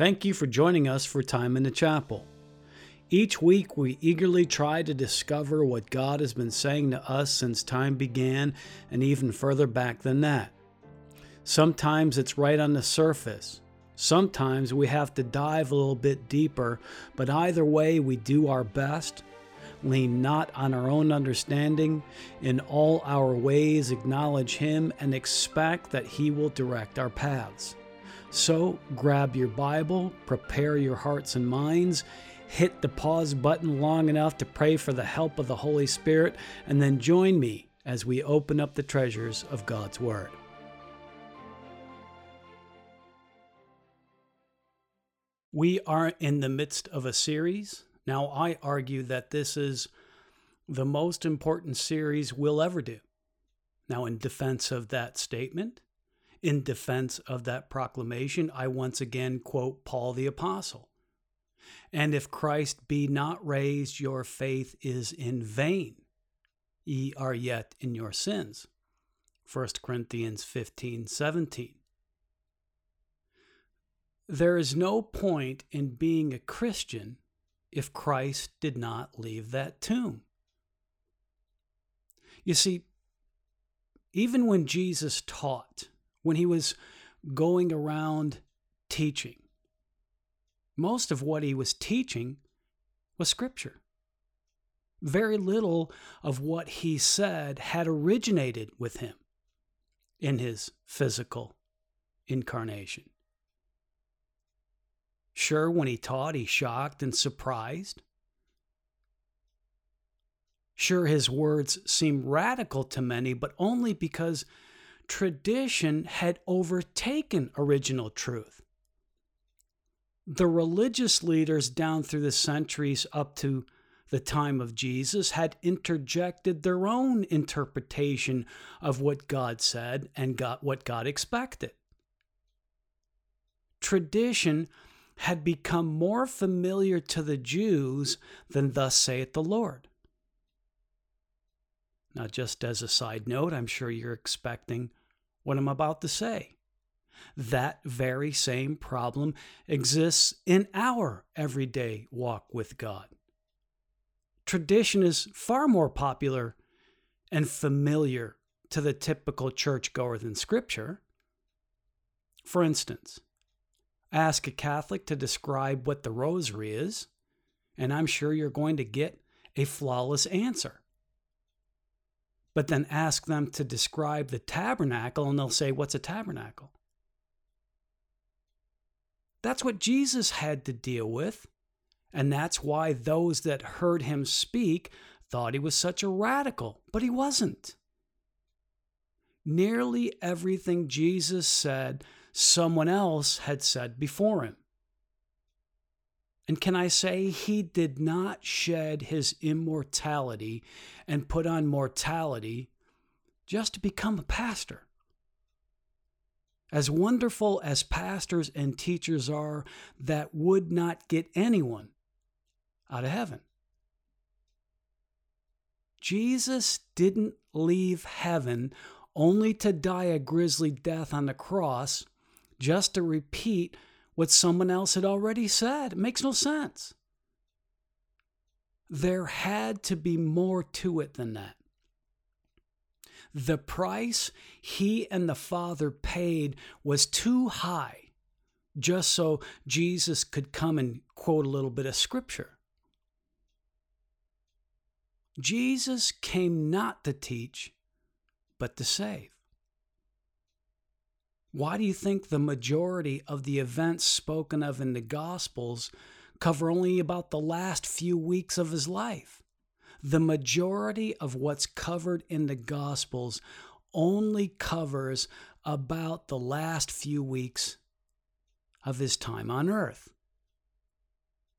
Thank you for joining us for Time in the Chapel. Each week we eagerly try to discover what God has been saying to us since time began and even further back than that. Sometimes it's right on the surface. Sometimes we have to dive a little bit deeper, but either way we do our best. Lean not on our own understanding. In all our ways acknowledge Him and expect that He will direct our paths. So grab your Bible, prepare your hearts and minds, hit the pause button long enough to pray for the help of the Holy Spirit, and then join me as we open up the treasures of God's Word. We are in the midst of a series. Now, I argue that this is the most important series we'll ever do. Now, in defense of that statement, in defense of that proclamation, I once again quote Paul the Apostle. And if Christ be not raised, your faith is in vain. Ye are yet in your sins. 1 Corinthians 15:17. There is no point in being a Christian if Christ did not leave that tomb. You see, even when Jesus taught, when he was going around teaching, most of what he was teaching was Scripture. Very little of what he said had originated with him in his physical incarnation. Sure, when he taught, he shocked and surprised. Sure, his words seemed radical to many, but only because tradition had overtaken original truth. The religious leaders down through the centuries up to the time of Jesus had interjected their own interpretation of what God said and got what God expected. Tradition had become more familiar to the Jews than thus saith the Lord. Now, just as a side note, I'm sure you're expecting what I'm about to say. That very same problem exists in our everyday walk with God. Tradition is far more popular and familiar to the typical churchgoer than Scripture. For instance, ask a Catholic to describe what the rosary is, and I'm sure you're going to get a flawless answer. But then ask them to describe the tabernacle, and they'll say, "What's a tabernacle?" That's what Jesus had to deal with, and that's why those that heard him speak thought he was such a radical, but he wasn't. Nearly everything Jesus said, someone else had said before him. And can I say he did not shed his immortality and put on mortality just to become a pastor? As wonderful as pastors and teachers are, that would not get anyone out of heaven. Jesus didn't leave heaven only to die a grisly death on the cross just to repeat what someone else had already said. It makes no sense. There had to be more to it than that. The price he and the Father paid was too high just so Jesus could come and quote a little bit of Scripture. Jesus came not to teach, but to save. Why do you think the majority of the events spoken of in the Gospels cover only about the last few weeks of his life? The majority of what's covered in the Gospels only covers about the last few weeks of his time on earth.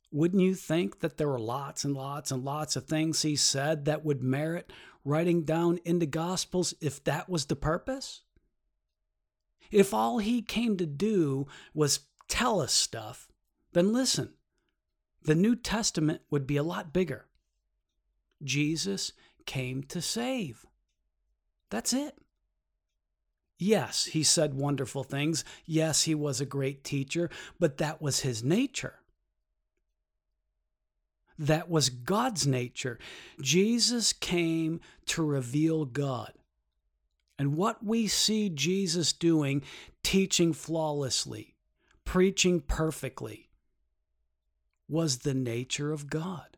Wouldn't you think that there were lots and lots and lots of things he said that would merit writing down in the Gospels if that was the purpose? If all he came to do was tell us stuff, then listen, the New Testament would be a lot bigger. Jesus came to save. That's it. Yes, he said wonderful things. Yes, he was a great teacher, but that was his nature. That was God's nature. Jesus came to reveal God. And what we see Jesus doing, teaching flawlessly, preaching perfectly, was the nature of God.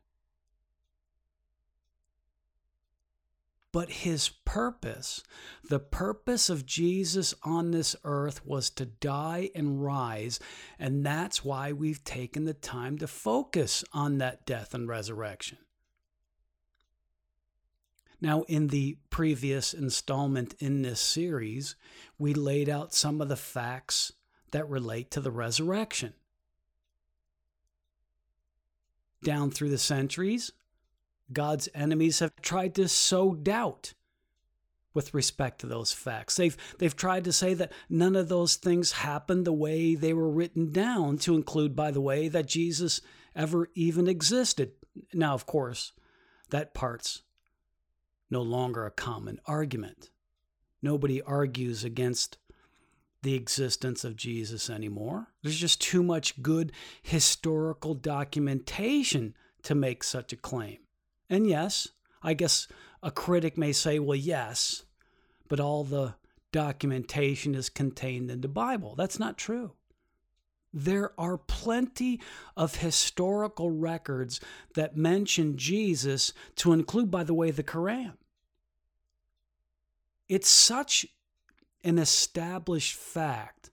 But his purpose, the purpose of Jesus on this earth, was to die and rise. And that's why we've taken the time to focus on that death and resurrection. Now, in the previous installment in this series, we laid out some of the facts that relate to the resurrection. Down through the centuries, God's enemies have tried to sow doubt with respect to those facts. They've tried to say that none of those things happened the way they were written down, to include, by the way, that Jesus ever even existed. Now, of course, that part's no longer a common argument. Nobody argues against the existence of Jesus anymore. There's just too much good historical documentation to make such a claim. And yes, I guess a critic may say, well, yes, but all the documentation is contained in the Bible. That's not true. There are plenty of historical records that mention Jesus, to include, by the way, the Quran. It's such an established fact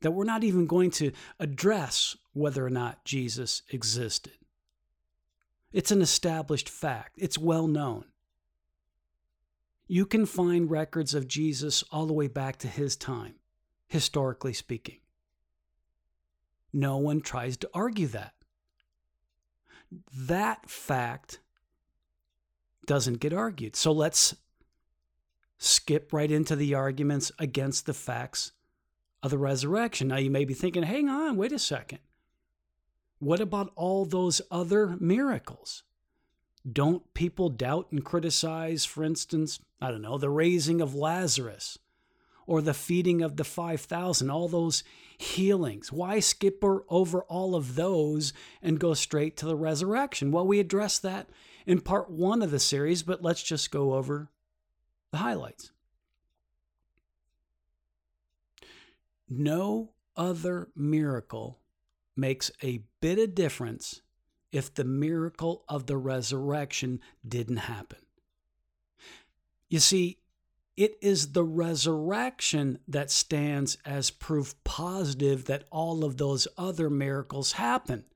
that we're not even going to address whether or not Jesus existed. It's an established fact. It's well known. You can find records of Jesus all the way back to his time, historically speaking. No one tries to argue that. That fact doesn't get argued. So let's skip right into the arguments against the facts of the resurrection. Now you may be thinking, hang on, wait a second. What about all those other miracles? Don't people doubt and criticize, for instance, I don't know, the raising of Lazarus or the feeding of the 5,000, all those healings? Why skip over all of those and go straight to the resurrection? Well, we addressed that in part one of the series, but let's just go over the highlights. No other miracle makes a bit of difference if the miracle of the resurrection didn't happen. You see, it is the resurrection that stands as proof positive that all of those other miracles happen,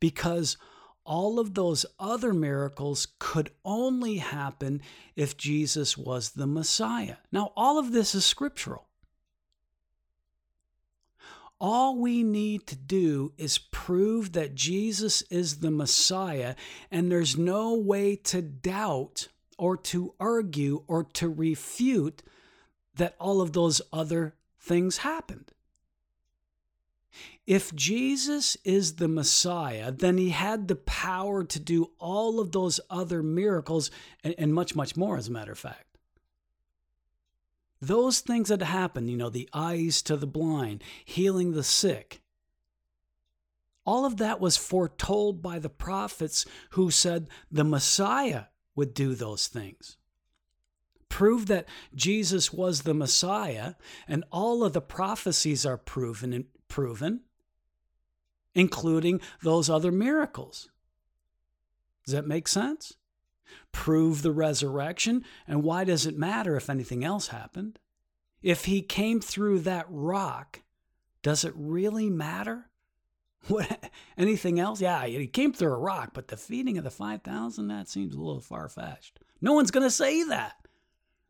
because all of those other miracles could only happen if Jesus was the Messiah. Now, all of this is scriptural. All we need to do is prove that Jesus is the Messiah, and there's no way to doubt or to argue or to refute that all of those other things happened. If Jesus is the Messiah, then he had the power to do all of those other miracles and much, much more, as a matter of fact. Those things that happened, the eyes to the blind, healing the sick, all of that was foretold by the prophets who said the Messiah would do those things. Prove that Jesus was the Messiah, and all of the prophecies are proven, including those other miracles. Does that make sense? Prove the resurrection, and why does it matter if anything else happened? If he came through that rock, does it really matter? What, anything else? Yeah, he came through a rock, but the feeding of the 5,000, that seems a little far-fetched. No one's going to say that.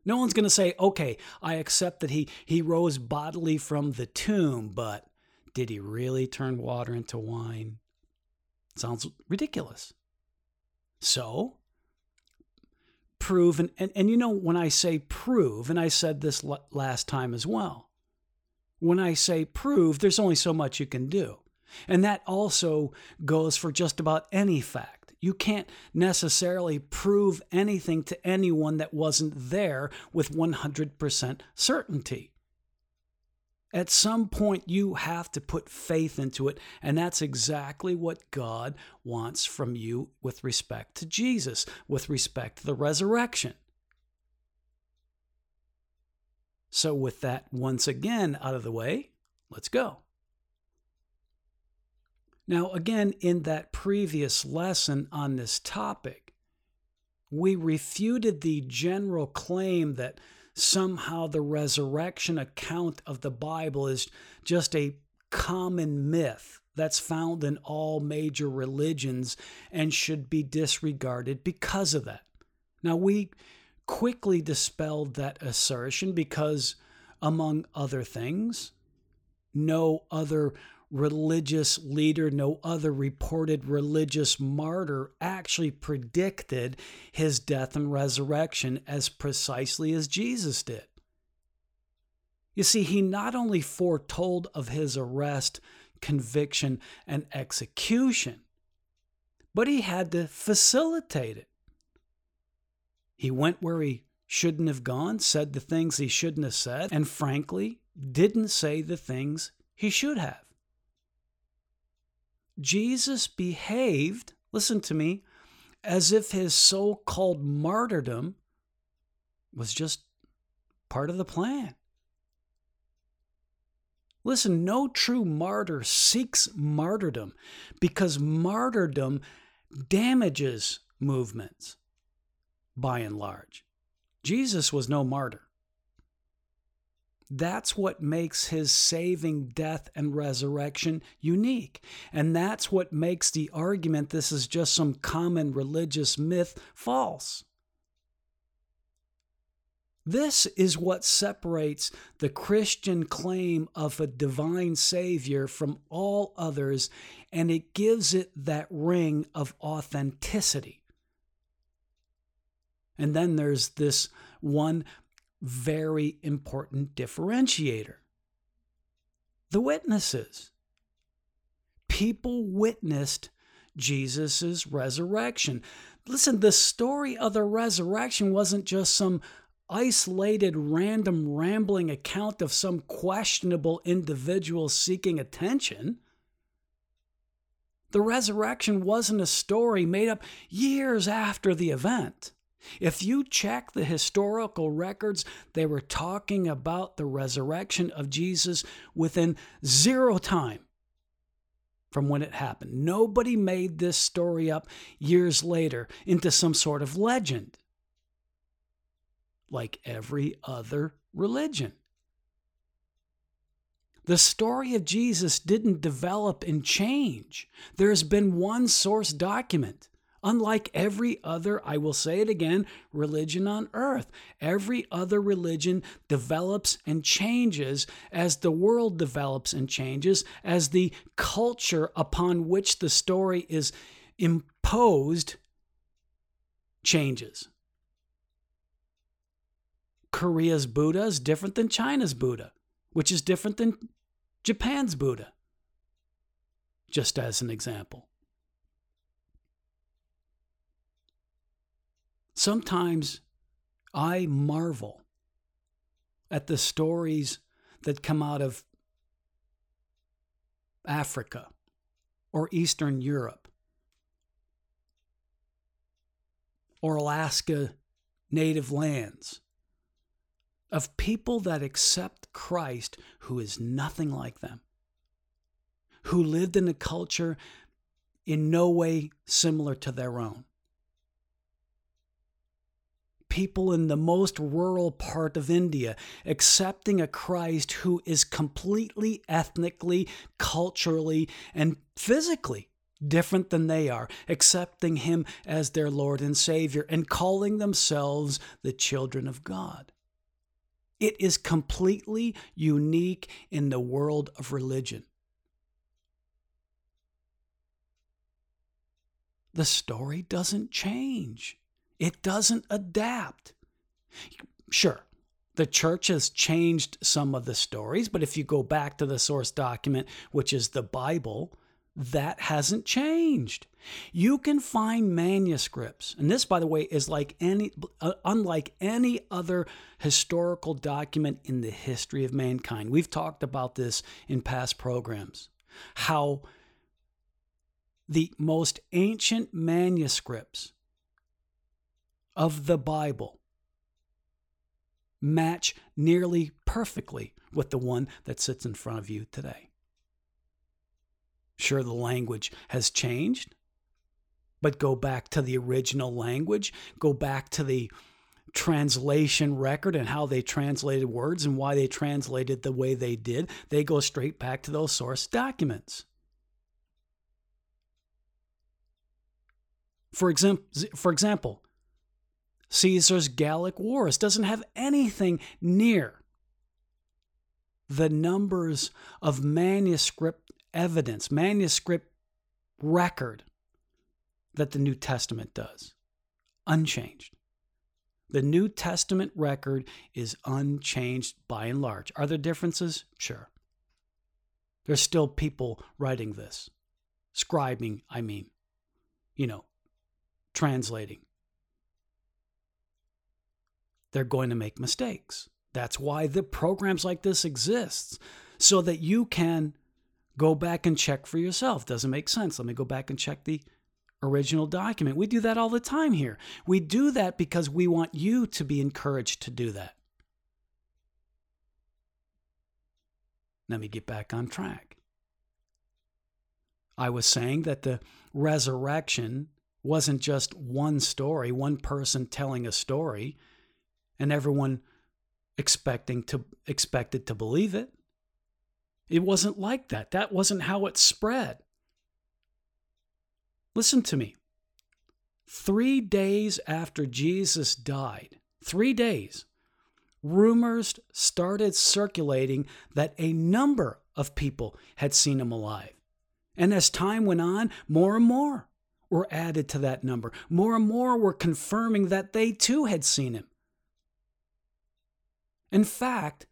No one's going to say, okay, I accept that he rose bodily from the tomb, but did he really turn water into wine? Sounds ridiculous. So prove, and when I say prove, and I said this last time as well, when I say prove, there's only so much you can do. And that also goes for just about any fact. You can't necessarily prove anything to anyone that wasn't there with 100% certainty. At some point, you have to put faith into it, and that's exactly what God wants from you with respect to Jesus, with respect to the resurrection. So with that once again out of the way, let's go. Now again, in that previous lesson on this topic, we refuted the general claim that somehow the resurrection account of the Bible is just a common myth that's found in all major religions and should be disregarded because of that. Now, we quickly dispelled that assertion because, among other things, no other religious leader, no other reported religious martyr actually predicted his death and resurrection as precisely as Jesus did. You see, he not only foretold of his arrest, conviction, and execution, but he had to facilitate it. He went where he shouldn't have gone, said the things he shouldn't have said, and frankly, didn't say the things he should have. Jesus behaved, listen to me, as if his so-called martyrdom was just part of the plan. Listen, no true martyr seeks martyrdom because martyrdom damages movements, by and large. Jesus was no martyr. That's what makes his saving death and resurrection unique. And that's what makes the argument this is just some common religious myth false. This is what separates the Christian claim of a divine Savior from all others, and it gives it that ring of authenticity. And then there's this one very important differentiator. The witnesses. People witnessed Jesus' resurrection. Listen, the story of the resurrection wasn't just some isolated, random, rambling account of some questionable individual seeking attention. The resurrection wasn't a story made up years after the event. If you check the historical records, they were talking about the resurrection of Jesus within zero time from when it happened. Nobody made this story up years later into some sort of legend, like every other religion. The story of Jesus didn't develop and change. There's been one source document. Unlike every other, I will say it again, religion on earth. Every other religion develops and changes as the world develops and changes, as the culture upon which the story is imposed changes. Korea's Buddha is different than China's Buddha, which is different than Japan's Buddha, just as an example. Sometimes I marvel at the stories that come out of Africa or Eastern Europe or Alaska native lands of people that accept Christ who is nothing like them, who lived in a culture in no way similar to their own. People in the most rural part of India accepting a Christ who is completely ethnically, culturally, and physically different than they are, accepting him as their Lord and Savior and calling themselves the children of God. It is completely unique in the world of religion. The story doesn't change. It doesn't adapt. Sure, the church has changed some of the stories, but if you go back to the source document, which is the Bible, That hasn't changed. You can find manuscripts, and this, by the way, is like unlike any other historical document in the history of mankind. We've talked about this in past programs, how the most ancient manuscripts of the Bible match nearly perfectly with the one that sits in front of you today. Sure, the language has changed, but go back to the original language, go back to the translation record and how they translated words and why they translated the way they did. They go straight back to those source documents. For example, Caesar's Gallic Wars doesn't have anything near the numbers of manuscript evidence, manuscript record that the New Testament does. Unchanged. The New Testament record is unchanged by and large. Are there differences? Sure. There's still people writing this. Scribing, I mean. Translating. They're going to make mistakes. That's why the programs like this exists, so that you can go back and check for yourself. Doesn't make sense. Let me go back and check the original document. We do that all the time here. We do that because we want you to be encouraged to do that. Let me get back on track. I was saying that the resurrection wasn't just one story, one person telling a story, and everyone expected to believe it. It wasn't like that. That wasn't how it spread. Listen to me. 3 days after Jesus died, 3 days, rumors started circulating that a number of people had seen him alive. And as time went on, more and more were added to that number. More and more were confirming that they too had seen him. In fact,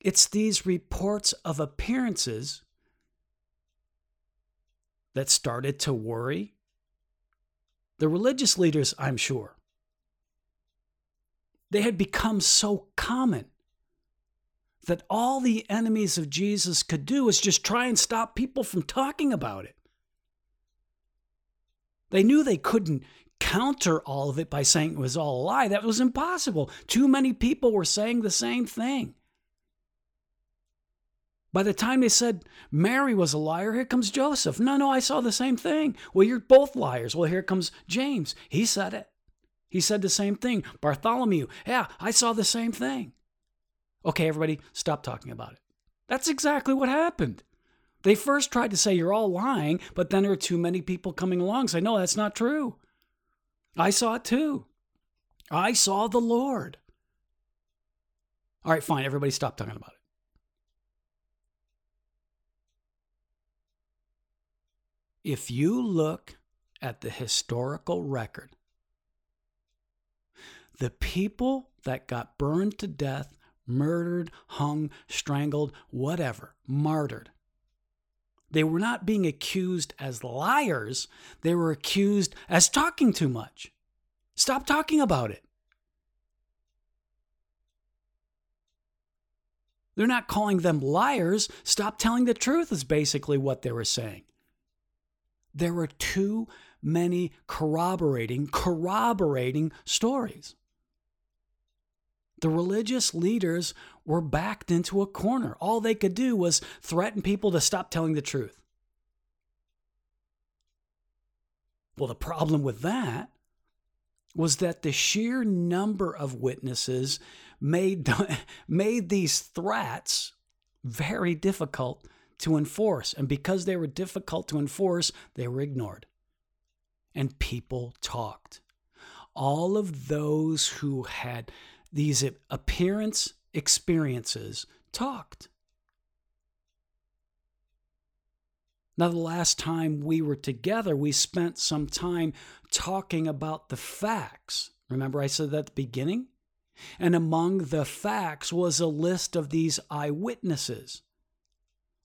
it's these reports of appearances that started to worry the religious leaders, I'm sure. They had become so common that all the enemies of Jesus could do was just try and stop people from talking about it. They knew they couldn't counter all of it by saying it was all a lie. That was impossible. Too many people were saying the same thing. By the time they said Mary was a liar, here comes Joseph. No, I saw the same thing. Well, you're both liars. Well, here comes James. He said it. He said the same thing. Bartholomew. Yeah, I saw the same thing. Okay, everybody, stop talking about it. That's exactly what happened. They first tried to say you're all lying, but then there were too many people coming along saying, no, that's not true. I saw it too. I saw the Lord. All right, fine. Everybody stop talking about it. If you look at the historical record, the people that got burned to death, murdered, hung, strangled, whatever, martyred, they were not being accused as liars. They were accused as talking too much. Stop talking about it. They're not calling them liars. Stop telling the truth is basically what they were saying. There were too many corroborating stories. The religious leaders were backed into a corner. All they could do was threaten people to stop telling the truth. Well, the problem with that was that the sheer number of witnesses made these threats very difficult to enforce. And because they were difficult to enforce, they were ignored. And people talked. All of those who had these appearance experiences talked. Now, the last time we were together, we spent some time talking about the facts. Remember I said that at the beginning? And among the facts was a list of these eyewitnesses.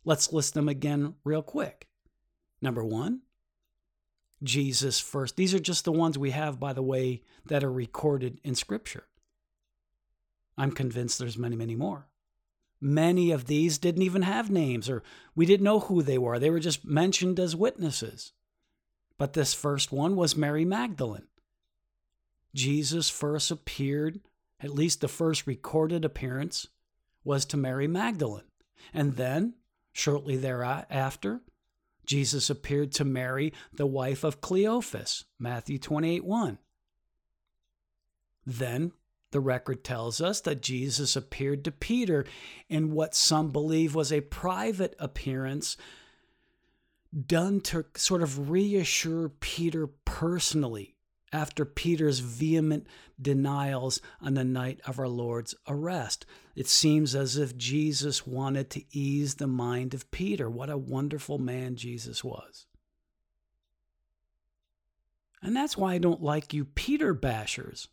Let's list them again real quick. Number one, Jesus first. These are just the ones we have, by the way, that are recorded in Scripture. I'm convinced there's many, many more. Many of these didn't even have names, or we didn't know who they were. They were just mentioned as witnesses. But this first one was Mary Magdalene. Jesus first appeared, at least the first recorded appearance, was to Mary Magdalene. And then, shortly thereafter, Jesus appeared to Mary, the wife of Cleophas, Matthew 28:1. Then, the record tells us that Jesus appeared to Peter in what some believe was a private appearance done to sort of reassure Peter personally after Peter's vehement denials on the night of our Lord's arrest. It seems as if Jesus wanted to ease the mind of Peter. What a wonderful man Jesus was. And that's why I don't like you Peter bashers.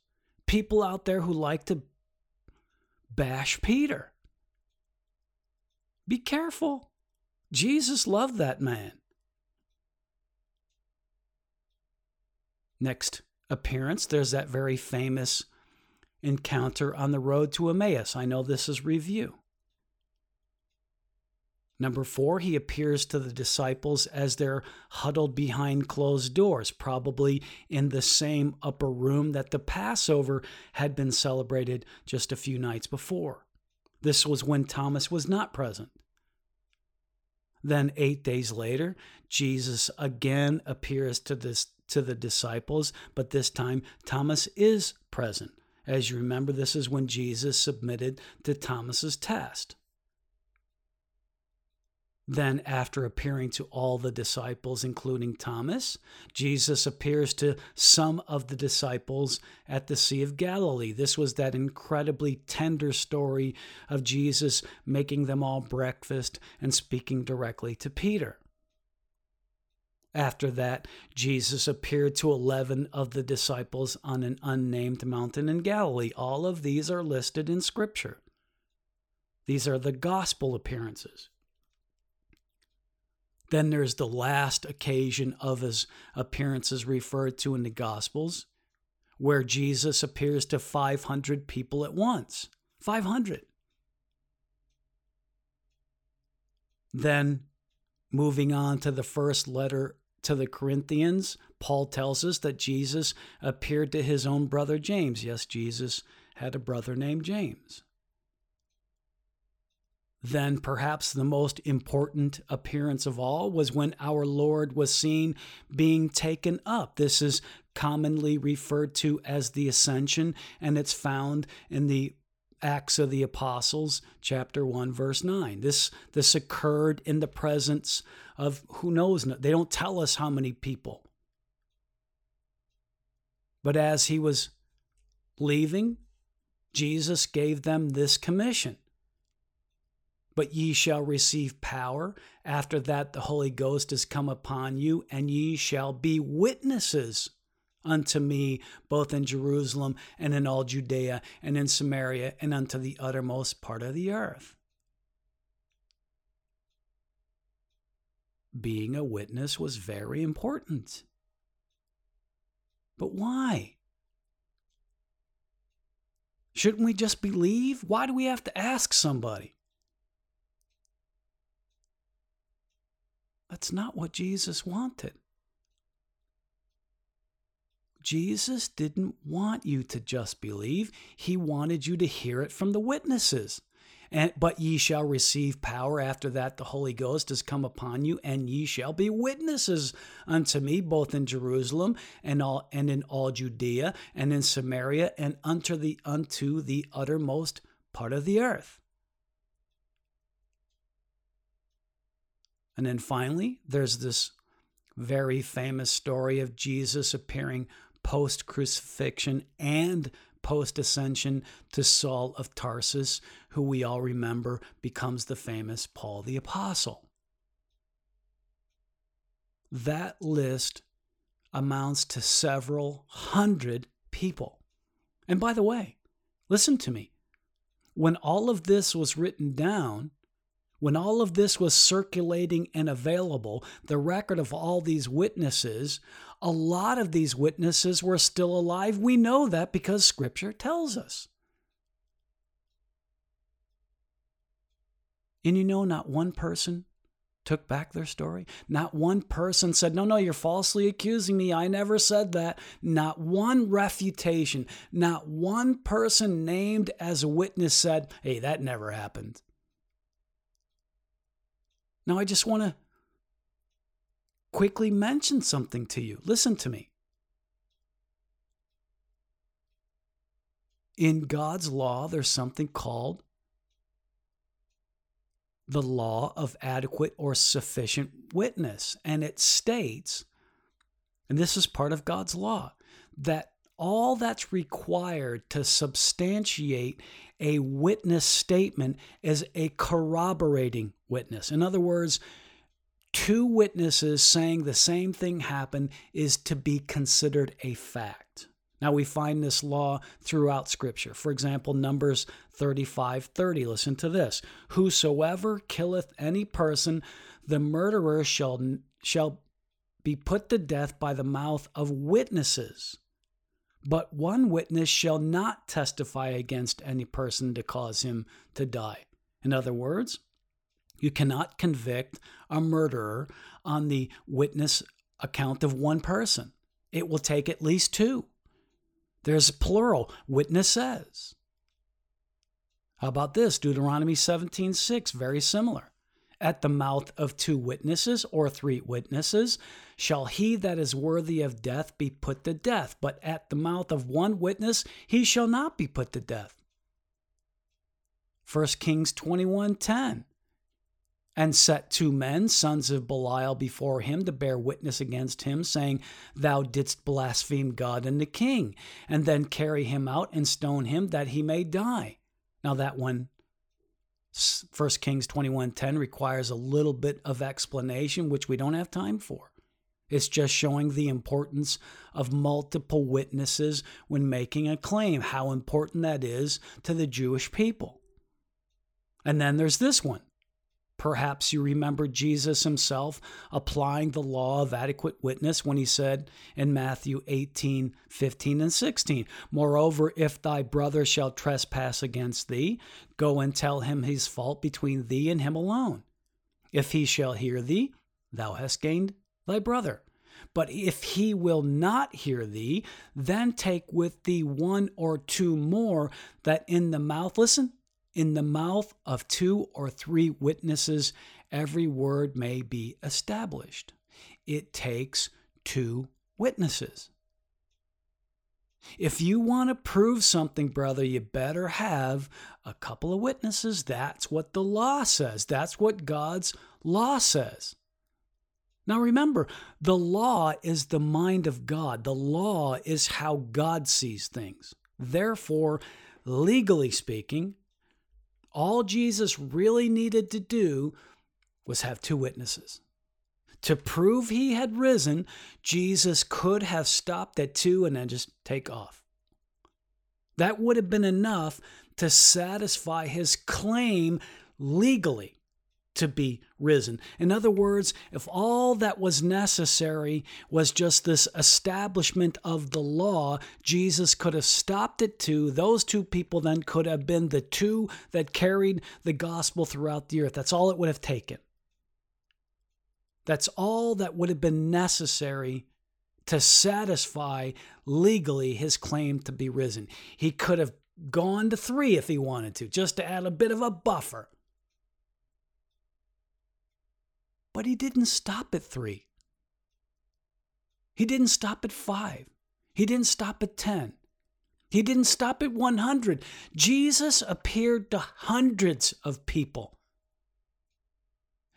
People out there who like to bash Peter. Be careful. Jesus loved that man. Next appearance, there's that very famous encounter on the road to Emmaus. I know this is review. Number four, he appears to the disciples as they're huddled behind closed doors, probably in the same upper room that the Passover had been celebrated just a few nights before. This was when Thomas was not present. Then 8 days later, Jesus again appears to the disciples, but this time Thomas is present. As you remember, this is when Jesus submitted to Thomas's test. Then, after appearing to all the disciples, including Thomas, Jesus appears to some of the disciples at the Sea of Galilee. This was that incredibly tender story of Jesus making them all breakfast and speaking directly to Peter. After that, Jesus appeared to 11 of the disciples on an unnamed mountain in Galilee. All of these are listed in Scripture. These are the gospel appearances. Then there's the last occasion of his appearances referred to in the Gospels, where Jesus appears to 500 people at once. 500. Then, moving on to the first letter to the Corinthians, Paul tells us that Jesus appeared to his own brother James. Yes, Jesus had a brother named James. Then perhaps the most important appearance of all was when our Lord was seen being taken up. This is commonly referred to as the ascension, and it's found in the Acts of the Apostles, chapter 1, verse 9. This occurred in the presence of who knows, they don't tell us how many people. But as he was leaving, Jesus gave them this commission. But ye shall receive power. After that, the Holy Ghost is come upon you, and ye shall be witnesses unto me, both in Jerusalem and in all Judea and in Samaria and unto the uttermost part of the earth. Being a witness was very important. But why? Shouldn't we just believe? Why do we have to ask somebody? That's not what Jesus wanted. Jesus didn't want you to just believe. He wanted you to hear it from the witnesses. But ye shall receive power. After that, the Holy Ghost is come upon you, and ye shall be witnesses unto me, both in Jerusalem and in all Judea and in Samaria and unto the uttermost part of the earth. And then finally, there's this very famous story of Jesus appearing post-crucifixion and post-ascension to Saul of Tarsus, who we all remember becomes the famous Paul the Apostle. That list amounts to several hundred people. And by the way, listen to me. When all of this was written down, When all of this was circulating and available, the record of all these witnesses, a lot of these witnesses were still alive. We know that because Scripture tells us. And you know, not one person took back their story. Not one person said, no, you're falsely accusing me. I never said that. Not one refutation, not one person named as a witness said, hey, that never happened. Now, I just want to quickly mention something to you. Listen to me. In God's law, there's something called the law of adequate or sufficient witness. And it states, and this is part of God's law, that all that's required to substantiate a witness statement is a corroborating witness. In other words, two witnesses saying the same thing happened is to be considered a fact. Now, we find this law throughout Scripture. For example, Numbers 35:30. Listen to this. Whosoever killeth any person, the murderer shall be put to death by the mouth of witnesses. But one witness shall not testify against any person to cause him to die. In other words, you cannot convict a murderer on the witness account of one person. It will take at least two. There's plural, witnesses. How about this? Deuteronomy 17:6, very similar. At the mouth of two witnesses or three witnesses shall he that is worthy of death be put to death, but at the mouth of one witness he shall not be put to death. 1 Kings 21:10. And set two men, sons of Belial, before him to bear witness against him, saying, Thou didst blaspheme God and the king, and then carry him out and stone him that he may die. Now that one, 1 Kings 21:10, requires a little bit of explanation, which we don't have time for. It's just showing the importance of multiple witnesses when making a claim, how important that is to the Jewish people. And then there's this one. Perhaps you remember Jesus himself applying the law of adequate witness when he said in Matthew 18:15 and 16, Moreover, if thy brother shall trespass against thee, go and tell him his fault between thee and him alone. If he shall hear thee, thou hast gained thy brother. But if he will not hear thee, then take with thee one or two more, that in the mouth, listen, in the mouth of two or three witnesses, every word may be established. It takes two witnesses. If you want to prove something, brother, you better have a couple of witnesses. That's what the law says. That's what God's law says. Now remember, the law is the mind of God. The law is how God sees things. Therefore, legally speaking, all Jesus really needed to do was have two witnesses. To prove he had risen, Jesus could have stopped at two and then just take off. That would have been enough to satisfy his claim legally to be risen. In other words, if all that was necessary was just this establishment of the law, Jesus could have stopped at two. Those two people then could have been the two that carried the gospel throughout the earth. That's all it would have taken. That's all that would have been necessary to satisfy legally his claim to be risen. He could have gone to three if he wanted to, just to add a bit of a buffer. But he didn't stop at three. He didn't stop at five. He didn't stop at 10. He didn't stop at 100. Jesus appeared to hundreds of people.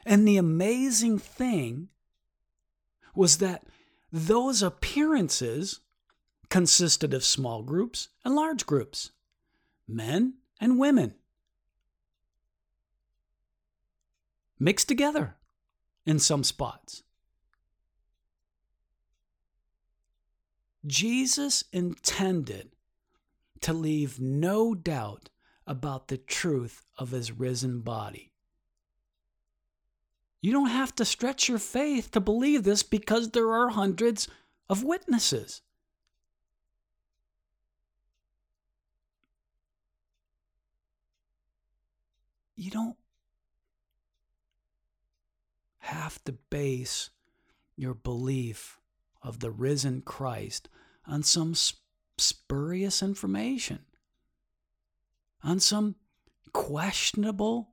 And the amazing thing was that those appearances consisted of small groups and large groups, men and women, mixed together. In some spots, Jesus intended to leave no doubt about the truth of his risen body. You don't have to stretch your faith to believe this because there are hundreds of witnesses. You don't have to base your belief of the risen Christ on some spurious information, on some questionable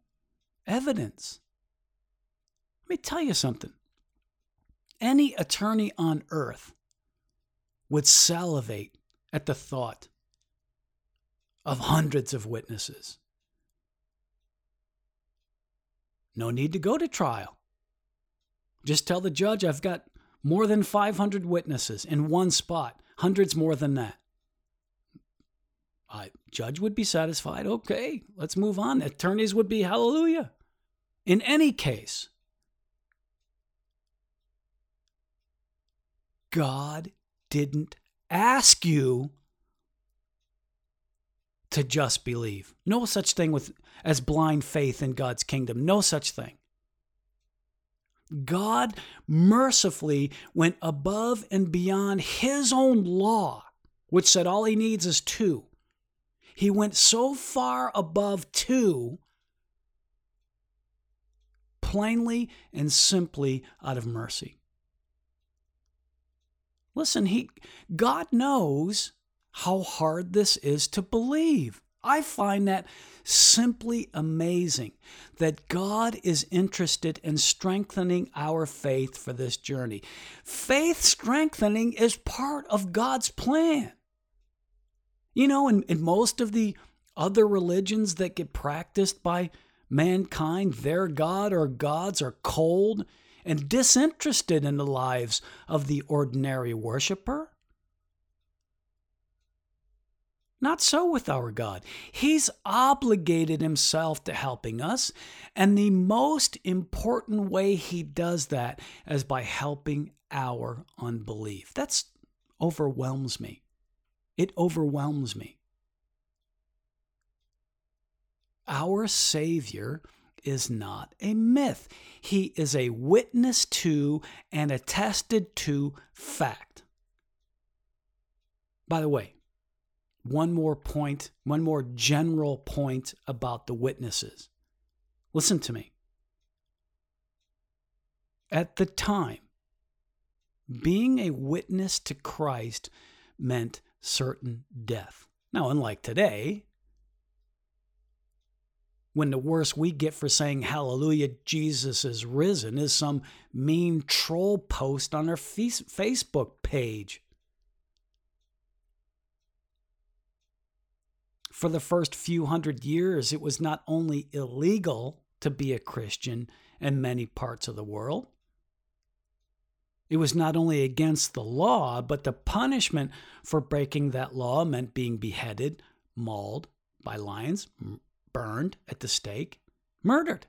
evidence. Let me tell you something. Any attorney on earth would salivate at the thought of hundreds of witnesses. No need to go to trial. Just tell the judge, I've got more than 500 witnesses in one spot, hundreds more than that. Judge would be satisfied. Okay, let's move on. Attorneys would be hallelujah. In any case, God didn't ask you to just believe. No such thing as blind faith in God's kingdom. No such thing. God mercifully went above and beyond his own law, which said all he needs is two. He went so far above two, plainly and simply out of mercy. Listen, God knows how hard this is to believe. I find that simply amazing that God is interested in strengthening our faith for this journey. Faith strengthening is part of God's plan. You know, in most of the other religions that get practiced by mankind, their God or gods are cold and disinterested in the lives of the ordinary worshiper. Not so with our God. He's obligated himself to helping us, and the most important way he does that is by helping our unbelief. That overwhelms me. It overwhelms me. Our Savior is not a myth. He is a witness to and attested to fact. By the way, one more general point about the witnesses. Listen to me. At the time, being a witness to Christ meant certain death. Now, unlike today, when the worst we get for saying, hallelujah, Jesus is risen, is some mean troll post on our Facebook page. For the first few hundred years, it was not only illegal to be a Christian in many parts of the world, it was not only against the law, but the punishment for breaking that law meant being beheaded, mauled by lions, burned at the stake, murdered.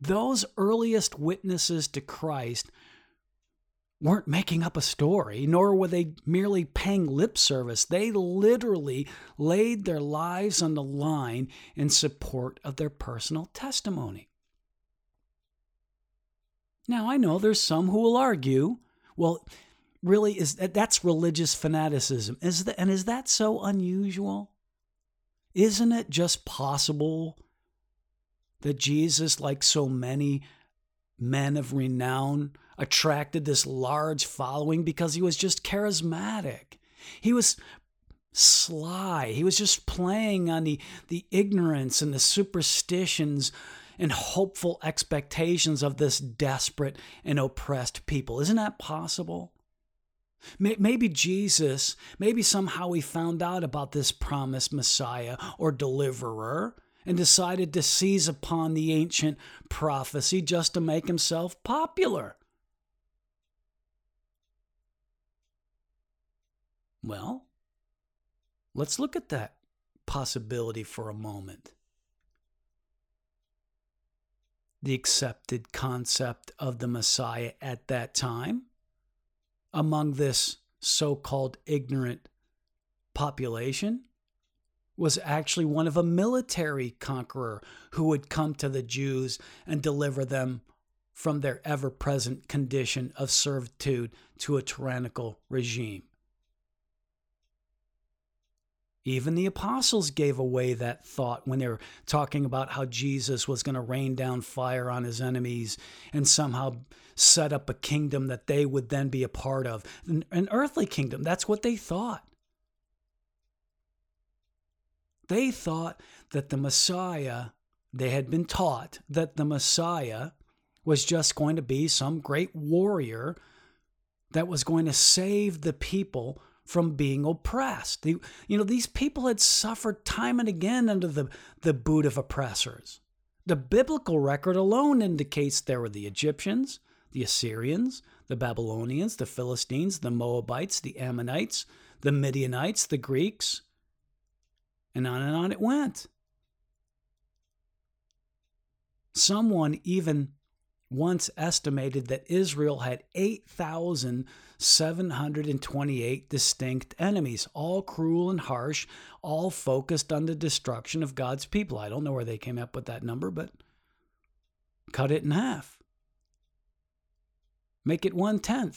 Those earliest witnesses to Christ weren't making up a story, nor were they merely paying lip service. They literally laid their lives on the line in support of their personal testimony. Now, I know there's some who will argue, well, really, that's religious fanaticism. Is that so unusual? Isn't it just possible that Jesus, like so many men of renown, attracted this large following because he was just charismatic? He was sly. He was just playing on the ignorance and the superstitions and hopeful expectations of this desperate and oppressed people. Isn't that possible? Maybe Jesus, maybe somehow he found out about this promised Messiah or deliverer and decided to seize upon the ancient prophecy just to make himself popular. Well, let's look at that possibility for a moment. The accepted concept of the Messiah at that time among this so-called ignorant population was actually one of a military conqueror who would come to the Jews and deliver them from their ever-present condition of servitude to a tyrannical regime. Even the apostles gave away that thought when they were talking about how Jesus was going to rain down fire on his enemies and somehow set up a kingdom that they would then be a part of. An earthly kingdom. That's what they thought. They thought that the Messiah, they had been taught that the Messiah was just going to be some great warrior that was going to save the people from being oppressed. These people had suffered time and again under the boot of oppressors. The biblical record alone indicates there were the Egyptians, the Assyrians, the Babylonians, the Philistines, the Moabites, the Ammonites, the Midianites, the Greeks, and on it went. Someone even once estimated that Israel had 8,728 distinct enemies, all cruel and harsh, all focused on the destruction of God's people. I don't know where they came up with that number, but cut it in half. Make it 1/10.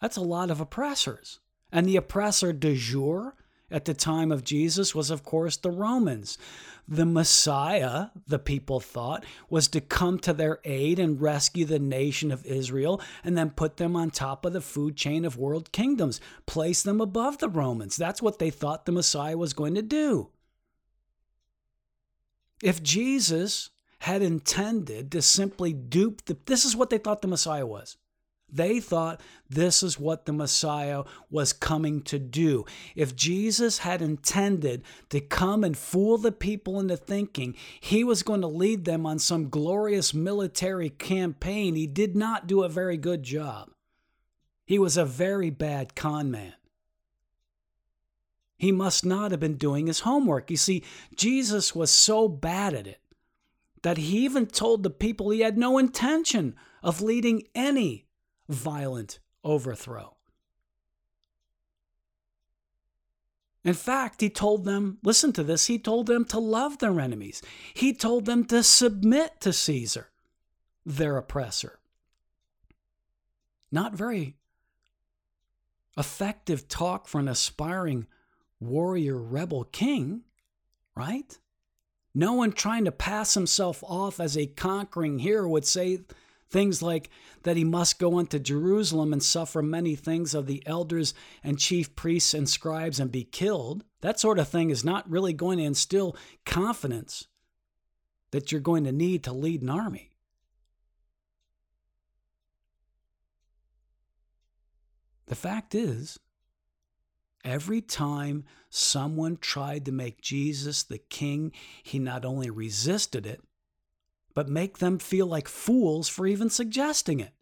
That's a lot of oppressors. And the oppressor du jour at the time of Jesus was, of course, the Romans. The Messiah, the people thought, was to come to their aid and rescue the nation of Israel and then put them on top of the food chain of world kingdoms, place them above the Romans. That's what they thought the Messiah was going to do. If Jesus had intended to simply dupe this is what they thought the Messiah was. They thought this is what the Messiah was coming to do. If Jesus had intended to come and fool the people into thinking he was going to lead them on some glorious military campaign, he did not do a very good job. He was a very bad con man. He must not have been doing his homework. You see, Jesus was so bad at it that he even told the people he had no intention of leading any violent overthrow. In fact, he told them, listen to this, he told them to love their enemies. He told them to submit to Caesar, their oppressor. Not very effective talk for an aspiring warrior rebel king, right? No one trying to pass himself off as a conquering hero would say things like that he must go unto Jerusalem and suffer many things of the elders and chief priests and scribes and be killed. That sort of thing is not really going to instill confidence that you're going to need to lead an army. The fact is, every time someone tried to make Jesus the king, he not only resisted it, but make them feel like fools for even suggesting it.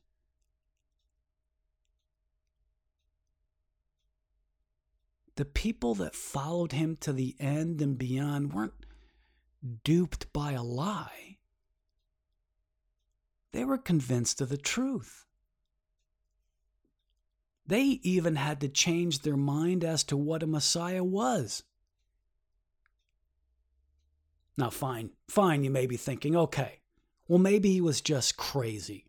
The people that followed him to the end and beyond weren't duped by a lie. They were convinced of the truth. They even had to change their mind as to what a Messiah was. Now, fine, you may be thinking, okay, well, maybe he was just crazy.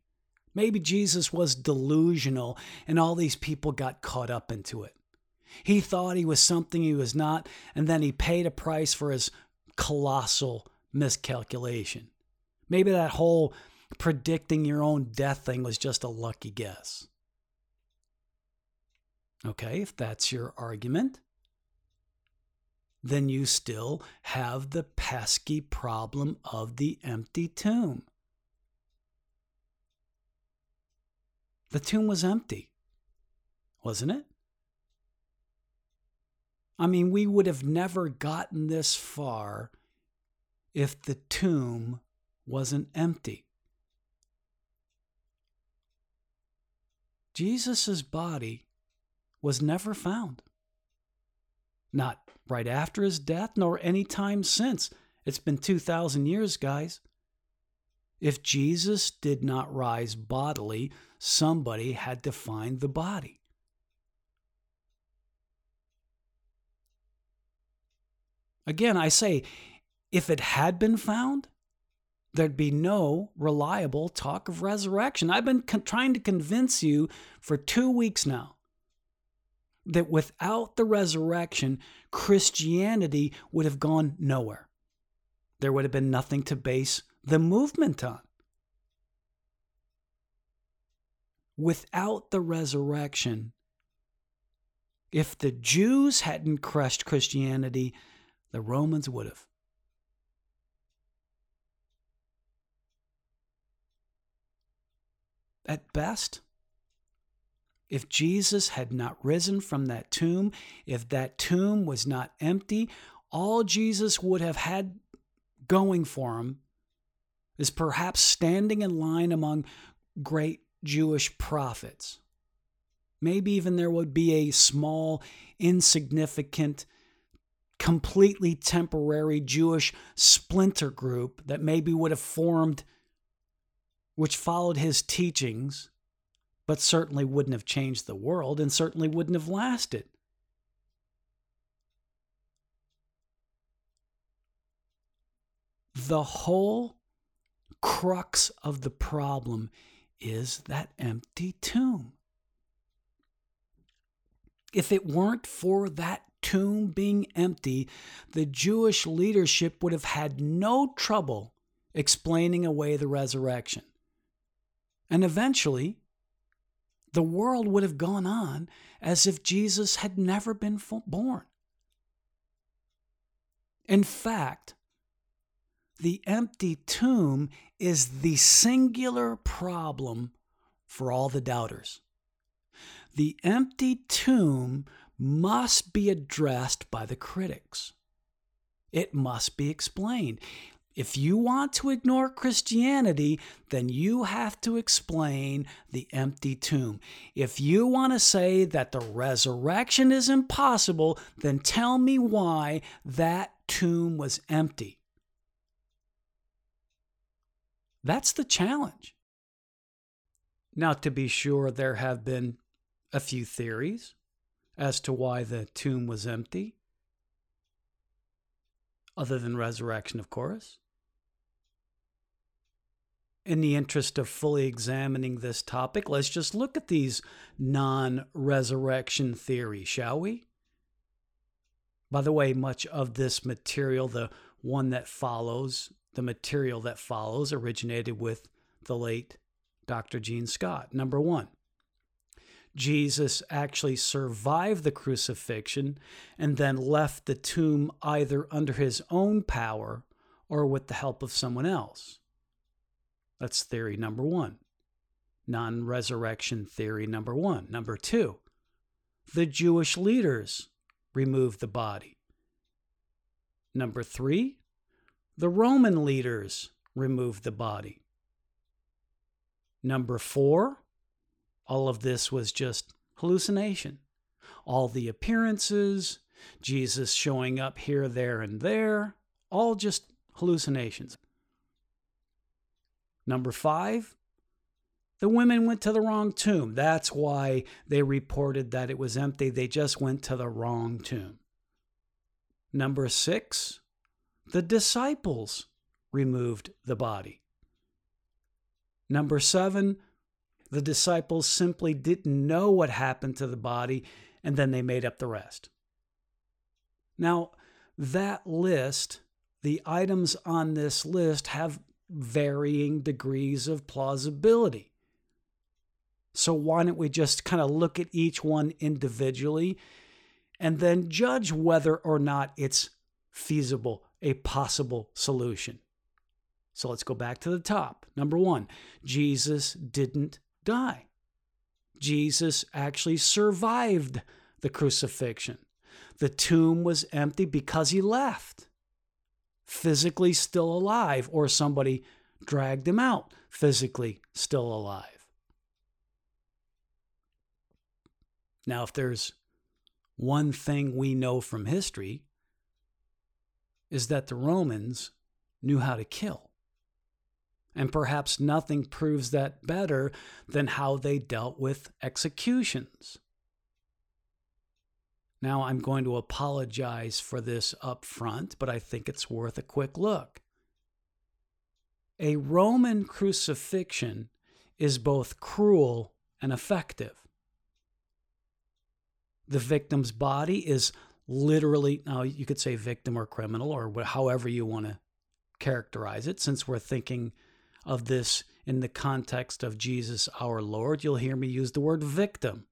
Maybe Jesus was delusional and all these people got caught up into it. He thought he was something he was not, and then he paid a price for his colossal miscalculation. Maybe that whole predicting your own death thing was just a lucky guess. Okay, if that's your argument, then you still have the pesky problem of the empty tomb. The tomb was empty, wasn't it? I mean, we would have never gotten this far if the tomb wasn't empty. Jesus' body was never found. Not right after his death, nor any time since. It's been 2,000 years, guys. If Jesus did not rise bodily, somebody had to find the body. Again, I say, if it had been found, there'd be no reliable talk of resurrection. I've been trying to convince you for 2 weeks now that without the resurrection, Christianity would have gone nowhere. There would have been nothing to base the movement on. Without the resurrection, if the Jews hadn't crushed Christianity, the Romans would have. At best, if Jesus had not risen from that tomb, if that tomb was not empty, all Jesus would have had going for him is perhaps standing in line among great Jewish prophets. Maybe even there would be a small, insignificant, completely temporary Jewish splinter group that maybe would have formed, which followed his teachings, but certainly wouldn't have changed the world and certainly wouldn't have lasted. The whole crux of the problem is that empty tomb. If it weren't for that tomb being empty, the Jewish leadership would have had no trouble explaining away the resurrection. And eventually, the world would have gone on as if Jesus had never been born. In fact, the empty tomb is the singular problem for all the doubters. The empty tomb must be addressed by the critics. It must be explained. If you want to ignore Christianity, then you have to explain the empty tomb. If you want to say that the resurrection is impossible, then tell me why that tomb was empty. That's the challenge. Now, to be sure, there have been a few theories as to why the tomb was empty, other than resurrection, of course. In the interest of fully examining this topic, let's just look at these non-resurrection theories, shall we? By the way, much of this material, the material that follows, originated with the late Dr. Gene Scott. Number one, Jesus actually survived the crucifixion and then left the tomb either under his own power or with the help of someone else. That's theory number one, non-resurrection theory number one. Number two, the Jewish leaders removed the body. Number three, the Roman leaders removed the body. Number four, all of this was just hallucination. All the appearances, Jesus showing up here, there, and there, all just hallucinations. Number five, the women went to the wrong tomb. That's why they reported that it was empty. They just went to the wrong tomb. Number six, the disciples removed the body. Number seven, the disciples simply didn't know what happened to the body, and then they made up the rest. Now, that list, the items on this list have varying degrees of plausibility. So why don't we just kind of look at each one individually and then judge whether or not it's feasible, a possible solution. So let's go back to the top. Number one, Jesus didn't die. Jesus actually survived the crucifixion. The tomb was empty because he left, physically still alive, or somebody dragged him out, physically still alive. Now, if there's one thing we know from history, is that the Romans knew how to kill. And perhaps nothing proves that better than how they dealt with executions. Now I'm going to apologize for this up front, but I think it's worth a quick look. A Roman crucifixion is both cruel and effective. The victim's body is literally, now you could say victim or criminal or however you want to characterize it, since we're thinking of this in the context of Jesus our Lord, you'll hear me use the word victim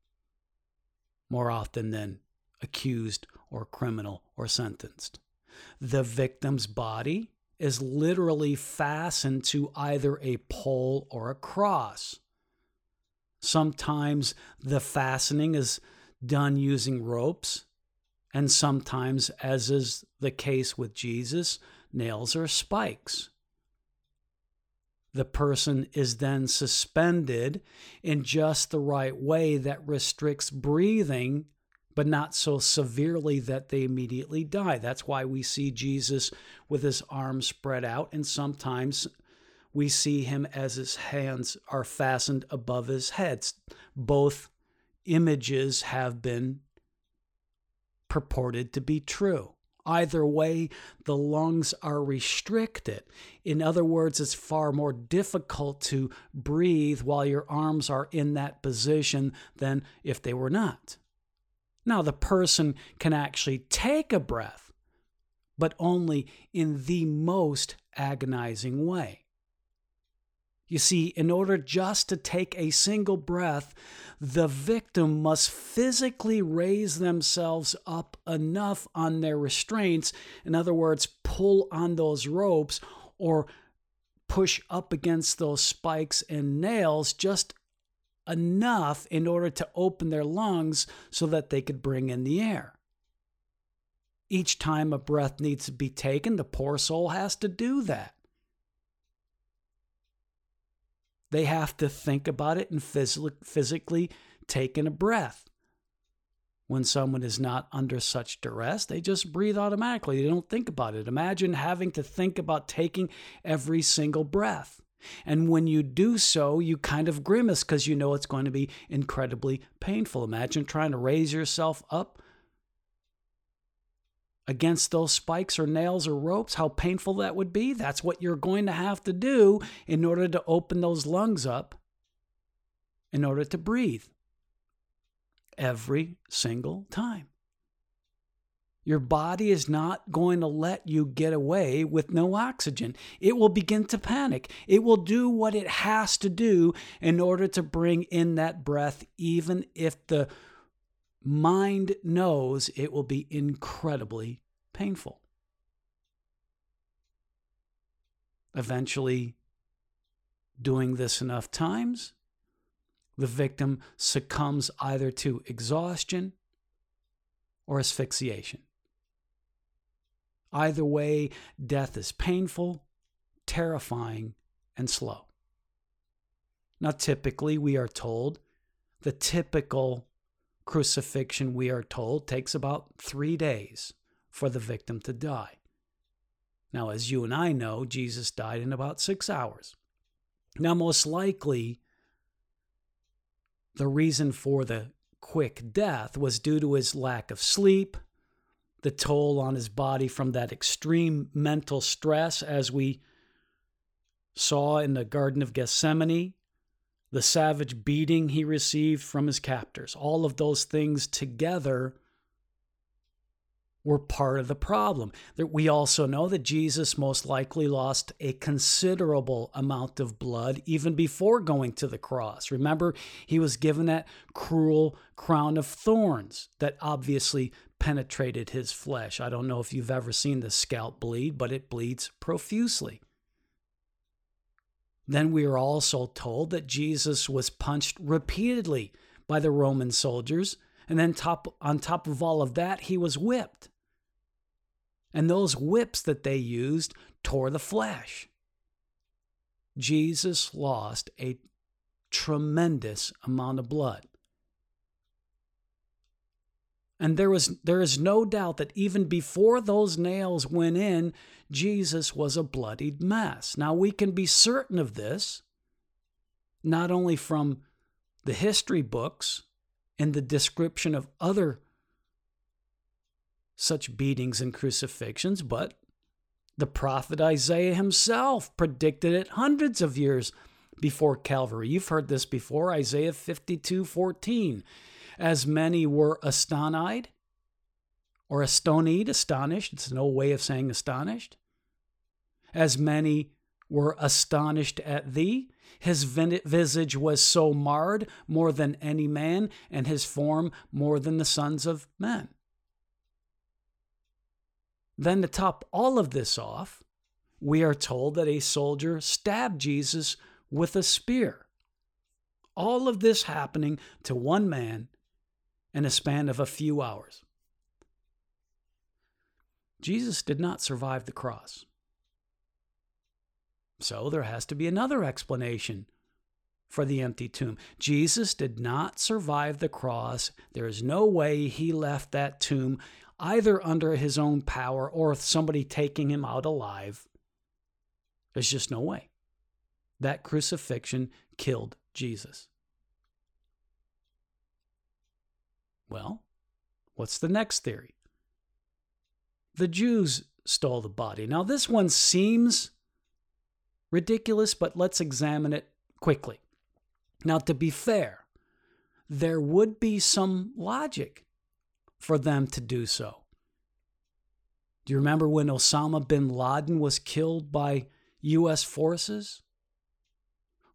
more often than accused or criminal or sentenced. The victim's body is literally fastened to either a pole or a cross. Sometimes the fastening is done using ropes, and sometimes, as is the case with Jesus, nails or spikes. The person is then suspended in just the right way that restricts breathing, but not so severely that they immediately die. That's why we see Jesus with his arms spread out, and sometimes we see him as his hands are fastened above his head. Both images have been purported to be true. Either way, the lungs are restricted. In other words, it's far more difficult to breathe while your arms are in that position than if they were not. Now, the person can actually take a breath, but only in the most agonizing way. You see, in order just to take a single breath, the victim must physically raise themselves up enough on their restraints, in other words, pull on those ropes or push up against those spikes and nails just enough in order to open their lungs so that they could bring in the air. Each time a breath needs to be taken, the poor soul has to do that. They have to think about it and physically take in a breath. When someone is not under such duress, they just breathe automatically. They don't think about it. Imagine having to think about taking every single breath. And when you do so, you kind of grimace because you know it's going to be incredibly painful. Imagine trying to raise yourself up against those spikes or nails or ropes, how painful that would be. That's what you're going to have to do in order to open those lungs up, in order to breathe every single time. Your body is not going to let you get away with no oxygen. It will begin to panic. It will do what it has to do in order to bring in that breath, even if the mind knows it will be incredibly painful. Eventually, doing this enough times, the victim succumbs either to exhaustion or asphyxiation. Either way, death is painful, terrifying, and slow. Now, typically, we are told the typical crucifixion, we are told, takes about 3 days for the victim to die. Now, as you and I know, Jesus died in about 6 hours. Now, most likely, the reason for the quick death was due to his lack of sleep, the toll on his body from that extreme mental stress, as we saw in the Garden of Gethsemane, the savage beating he received from his captors. All of those things together were part of the problem. We also know that Jesus most likely lost a considerable amount of blood even before going to the cross. Remember, he was given that cruel crown of thorns that obviously penetrated his flesh. I don't know if you've ever seen the scalp bleed, but it bleeds profusely. Then we are also told that Jesus was punched repeatedly by the Roman soldiers, and then on top of all of that, he was whipped. And those whips that they used tore the flesh. Jesus lost a tremendous amount of blood. And there is no doubt that even before those nails went in, Jesus was a bloodied mess. Now, we can be certain of this, not only from the history books and the description of other such beatings and crucifixions, but the prophet Isaiah himself predicted it hundreds of years before Calvary. You've heard this before, Isaiah 52:14. As many were astonied, or astonied, astonished. It's no way of saying astonished. As many were astonished at thee. His visage was so marred more than any man, and his form more than the sons of men. Then to top all of this off, we are told that a soldier stabbed Jesus with a spear. All of this happening to one man in a span of a few hours. Jesus did not survive the cross. So there has to be another explanation for the empty tomb. Jesus did not survive the cross. There is no way he left that tomb either under his own power or somebody taking him out alive. There's just no way. That crucifixion killed Jesus. Well, what's the next theory? The Jews stole the body. Now, this one seems ridiculous, but let's examine it quickly. Now, to be fair, there would be some logic for them to do so. Do you remember when Osama bin Laden was killed by U.S. forces?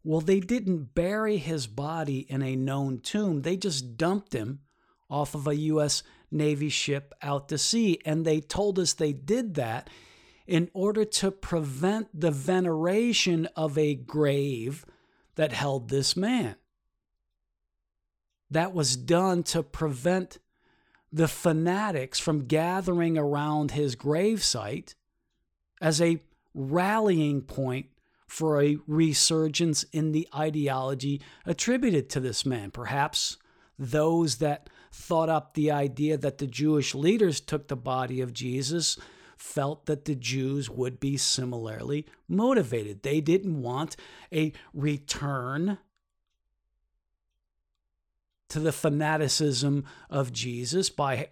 Well, they didn't bury his body in a known tomb. They just dumped him off of a U.S. Navy ship out to sea, and they told us they did that in order to prevent the veneration of a grave that held this man. That was done to prevent the fanatics from gathering around his gravesite as a rallying point for a resurgence in the ideology attributed to this man. Perhaps those that thought up the idea that the Jewish leaders took the body of Jesus felt that the Jews would be similarly motivated. They didn't want a return to the fanaticism of Jesus by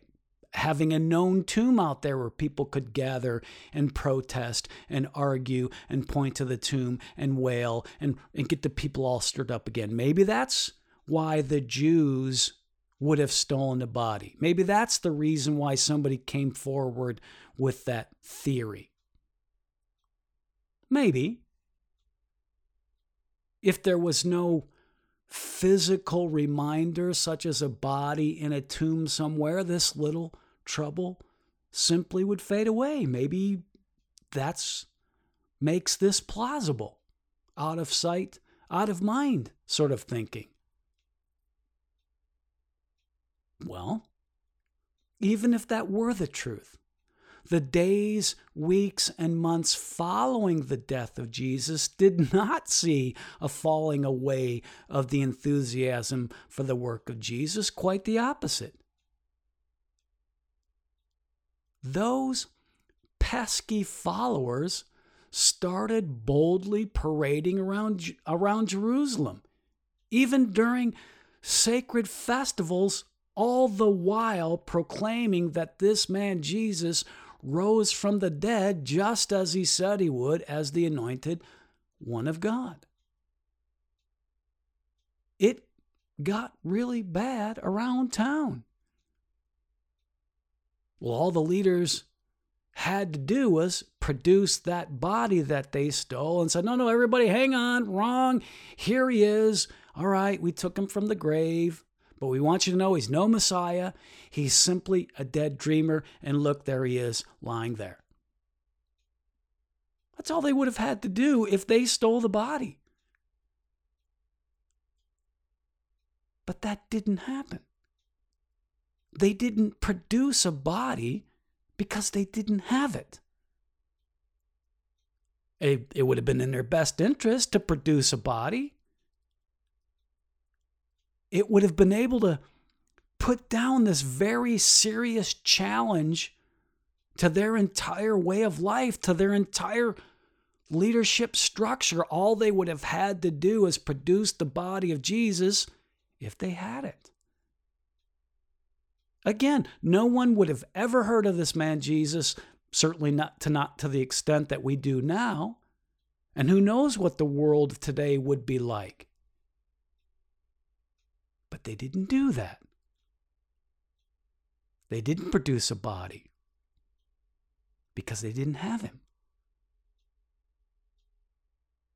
having a known tomb out there where people could gather and protest and argue and point to the tomb and wail and get the people all stirred up again. Maybe that's why the Jews would have stolen the body. Maybe that's the reason why somebody came forward with that theory. Maybe. If there was no physical reminder, such as a body in a tomb somewhere, this little trouble simply would fade away. Maybe that's makes this plausible. Out of sight, out of mind sort of thinking. Well, even if that were the truth, the days, weeks, and months following the death of Jesus did not see a falling away of the enthusiasm for the work of Jesus. Quite the opposite. Those pesky followers started boldly parading around Jerusalem, even during sacred festivals, all the while proclaiming that this man Jesus rose from the dead just as he said he would, as the anointed one of God. It got really bad around town. Well, all the leaders had to do was produce that body that they stole and said, no, everybody, hang on, wrong. Here he is. All right, we took him from the grave. But we want you to know he's no Messiah. He's simply a dead dreamer. And look, there he is, lying there. That's all they would have had to do if they stole the body. But that didn't happen. They didn't produce a body because they didn't have it. It would have been in their best interest to produce a body. It would have been able to put down this very serious challenge to their entire way of life, to their entire leadership structure. All they would have had to do is produce the body of Jesus if they had it. Again, no one would have ever heard of this man Jesus, certainly not to the extent that we do now. And who knows what the world today would be like. But they didn't do that. They didn't produce a body because they didn't have him.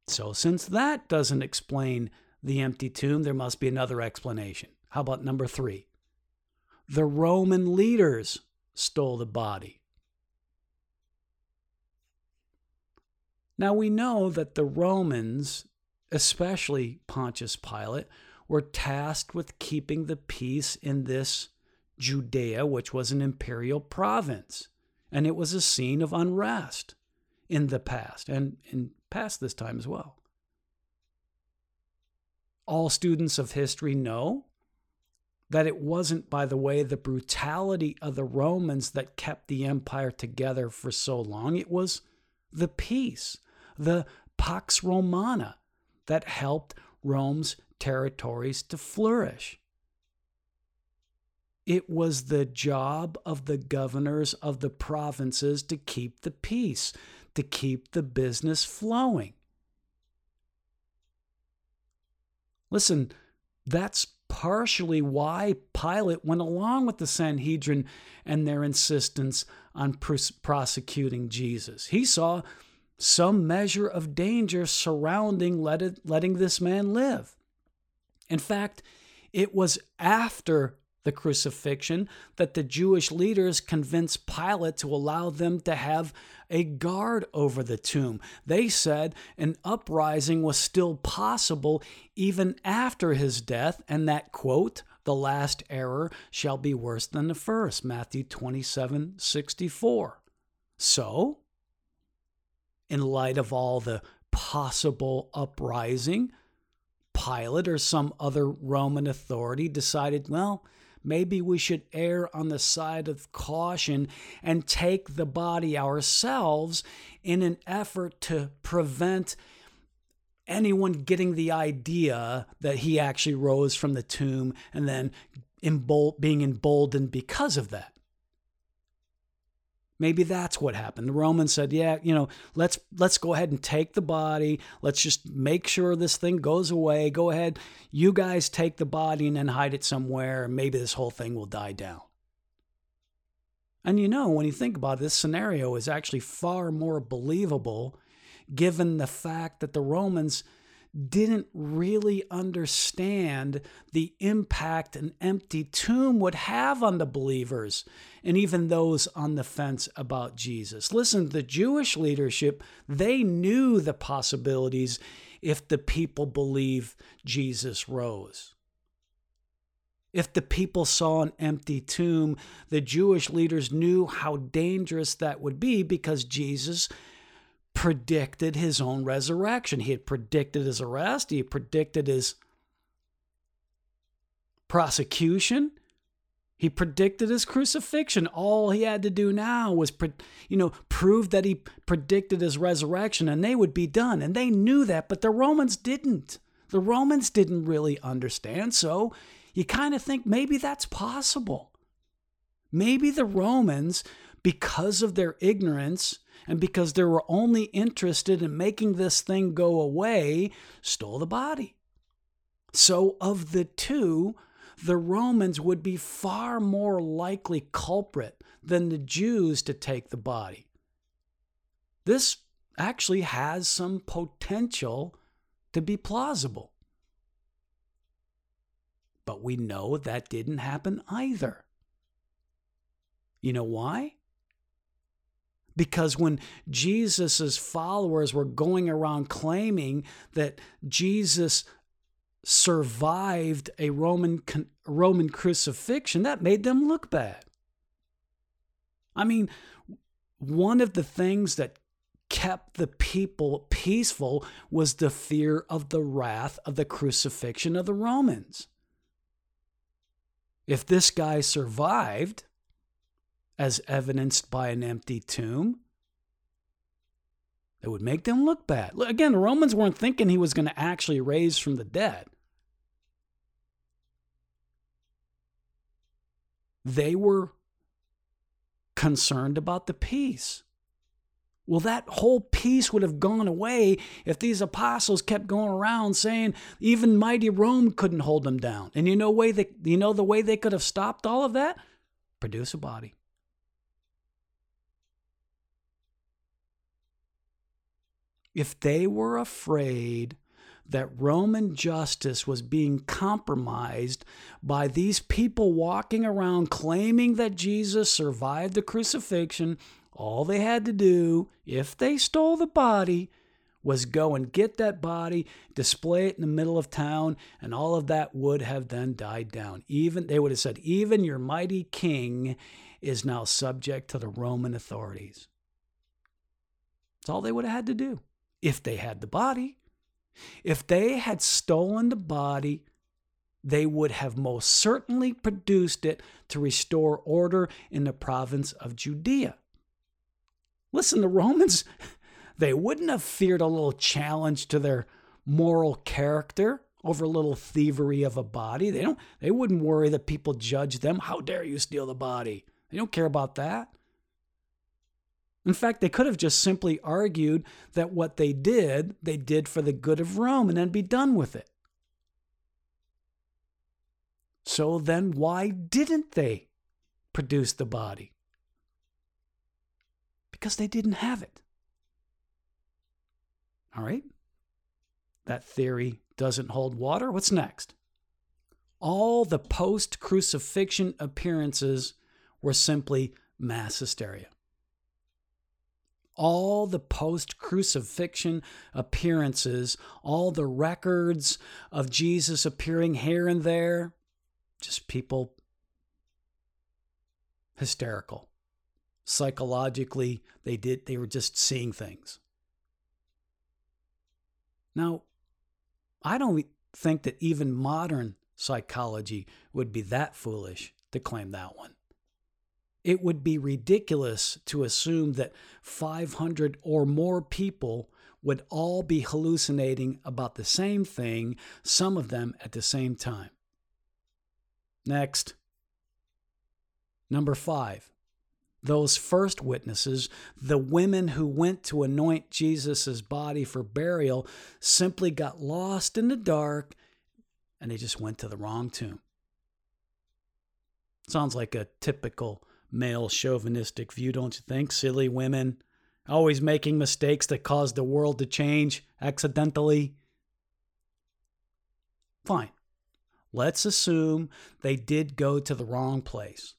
So since that doesn't explain the empty tomb, there must be another explanation. How about number 3? The Roman leaders stole the body. Now we know that the Romans, especially Pontius Pilate, were tasked with keeping the peace in this Judea, which was an imperial province, and it was a scene of unrest in the past, and in past this time as well. All students of history know that it wasn't, by the way, the brutality of the Romans that kept the empire together for so long. It was the peace, the Pax Romana, that helped Rome's territories to flourish. It was the job of the governors of the provinces to keep the peace, to keep the business flowing. Listen, that's partially why Pilate went along with the Sanhedrin and their insistence on prosecuting Jesus. He saw some measure of danger surrounding letting this man live. In fact, it was after the crucifixion that the Jewish leaders convinced Pilate to allow them to have a guard over the tomb. They said an uprising was still possible even after his death, and that, quote, the last error shall be worse than the first, Matthew 27:64. So, in light of all the possible uprising, Pilate or some other Roman authority decided, well, maybe we should err on the side of caution and take the body ourselves in an effort to prevent anyone getting the idea that he actually rose from the tomb and then being emboldened because of that. Maybe that's what happened. The Romans said, yeah, let's go ahead and take the body. Let's just make sure this thing goes away. Go ahead. You guys take the body and then hide it somewhere. Maybe this whole thing will die down. And when you think about it, this scenario is actually far more believable given the fact that the Romans didn't really understand the impact an empty tomb would have on the believers and even those on the fence about Jesus. Listen, the Jewish leadership, they knew the possibilities if the people believed Jesus rose. If the people saw an empty tomb, the Jewish leaders knew how dangerous that would be because Jesus predicted his own resurrection. He had predicted his arrest. He had predicted his prosecution. He predicted his crucifixion. All he had to do now was, prove that he predicted his resurrection, and they would be done. And they knew that, but the Romans didn't. The Romans didn't really understand. So you kind of think maybe that's possible. Maybe the Romans, because of their ignorance and because they were only interested in making this thing go away, stole the body. So of the two, the Romans would be far more likely culprit than the Jews to take the body. This actually has some potential to be plausible. But we know that didn't happen either. You know why? Because when Jesus' followers were going around claiming that Jesus survived a Roman crucifixion, that made them look bad. I mean, one of the things that kept the people peaceful was the fear of the wrath of the crucifixion of the Romans. If this guy survived, as evidenced by an empty tomb, it would make them look bad. Again, the Romans weren't thinking he was going to actually raise from the dead. They were concerned about the peace. Well, that whole peace would have gone away if these apostles kept going around saying even mighty Rome couldn't hold them down. And the way they could have stopped all of that? Produce a body. If they were afraid that Roman justice was being compromised by these people walking around claiming that Jesus survived the crucifixion, all they had to do, if they stole the body, was go and get that body, display it in the middle of town, and all of that would have then died down. They would have said, even your mighty king is now subject to the Roman authorities. That's all they would have had to do, if they had the body. If they had stolen the body, they would have most certainly produced it to restore order in the province of Judea. Listen, the Romans, they wouldn't have feared a little challenge to their moral character over a little thievery of a body. They wouldn't worry that people judge them. How dare you steal the body? They don't care about that. In fact, they could have just simply argued that what they did for the good of Rome and then be done with it. So then why didn't they produce the body? Because they didn't have it. All right? That theory doesn't hold water. What's next? All the post-crucifixion appearances were simply mass hysteria. All the post-crucifixion appearances, all the records of Jesus appearing here and there, just people hysterical. Psychologically, they were just seeing things. Now, I don't think that even modern psychology would be that foolish to claim that one. It would be ridiculous to assume that 500 or more people would all be hallucinating about the same thing, some of them at the same time. Next, number 5, those first witnesses, the women who went to anoint Jesus' body for burial, simply got lost in the dark and they just went to the wrong tomb. Sounds like a typical male chauvinistic view, don't you think? Silly women, always making mistakes that cause the world to change accidentally. Fine. Let's assume they did go to the wrong place.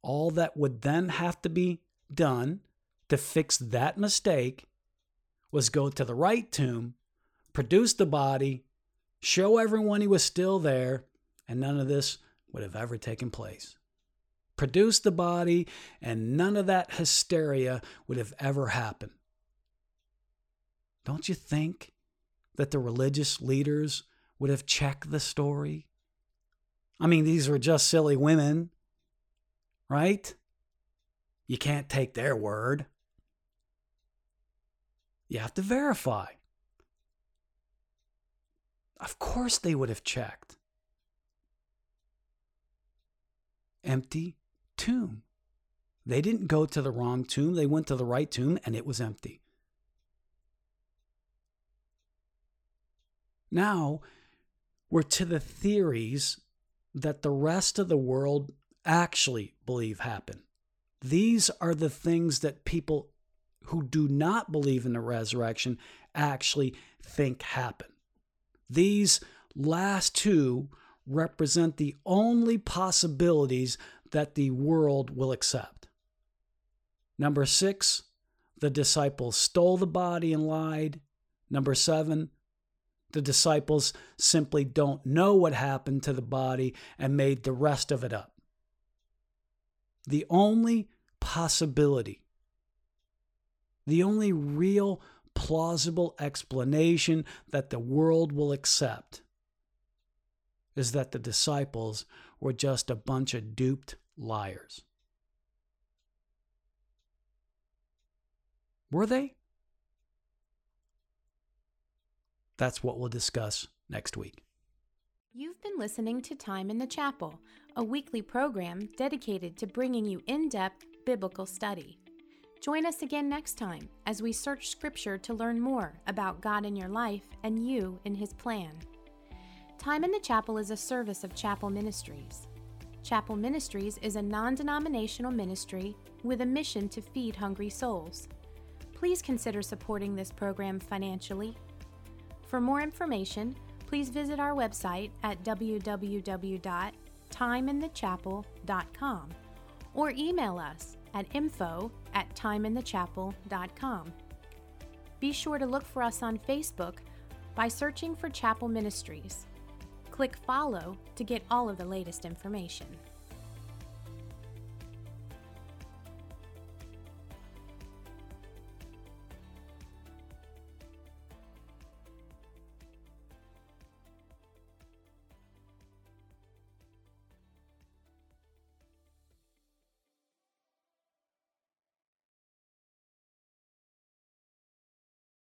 All that would then have to be done to fix that mistake was go to the right tomb, produce the body, show everyone he was still there, and none of this would have ever taken place. Produce the body, and none of that hysteria would have ever happened. Don't you think that the religious leaders would have checked the story? I mean, these were just silly women, right? You can't take their word. You have to verify. Of course they would have checked. Empty tomb. They didn't go to the wrong tomb. They went to the right tomb and it was empty. Now we're to the theories that the rest of the world actually believe happened. These are the things that people who do not believe in the resurrection actually think happened. These last two represent the only possibilities that the world will accept. Number 6, the disciples stole the body and lied. Number 7, the disciples simply don't know what happened to the body and made the rest of it up. The only possibility, the only real plausible explanation that the world will accept is that the disciples were just a bunch of duped liars. Were they? That's what we'll discuss next week. You've been listening to Time in the Chapel, a weekly program dedicated to bringing you in-depth biblical study. Join us again next time as we search Scripture to learn more about God in your life and you in His plan. Time in the Chapel is a service of Chapel Ministries. Chapel Ministries is a non-denominational ministry with a mission to feed hungry souls. Please consider supporting this program financially. For more information, please visit our website at www.timeinthechapel.com or email us at info@timeinthechapel.com. Be sure to look for us on Facebook by searching for Chapel Ministries. Click follow to get all of the latest information.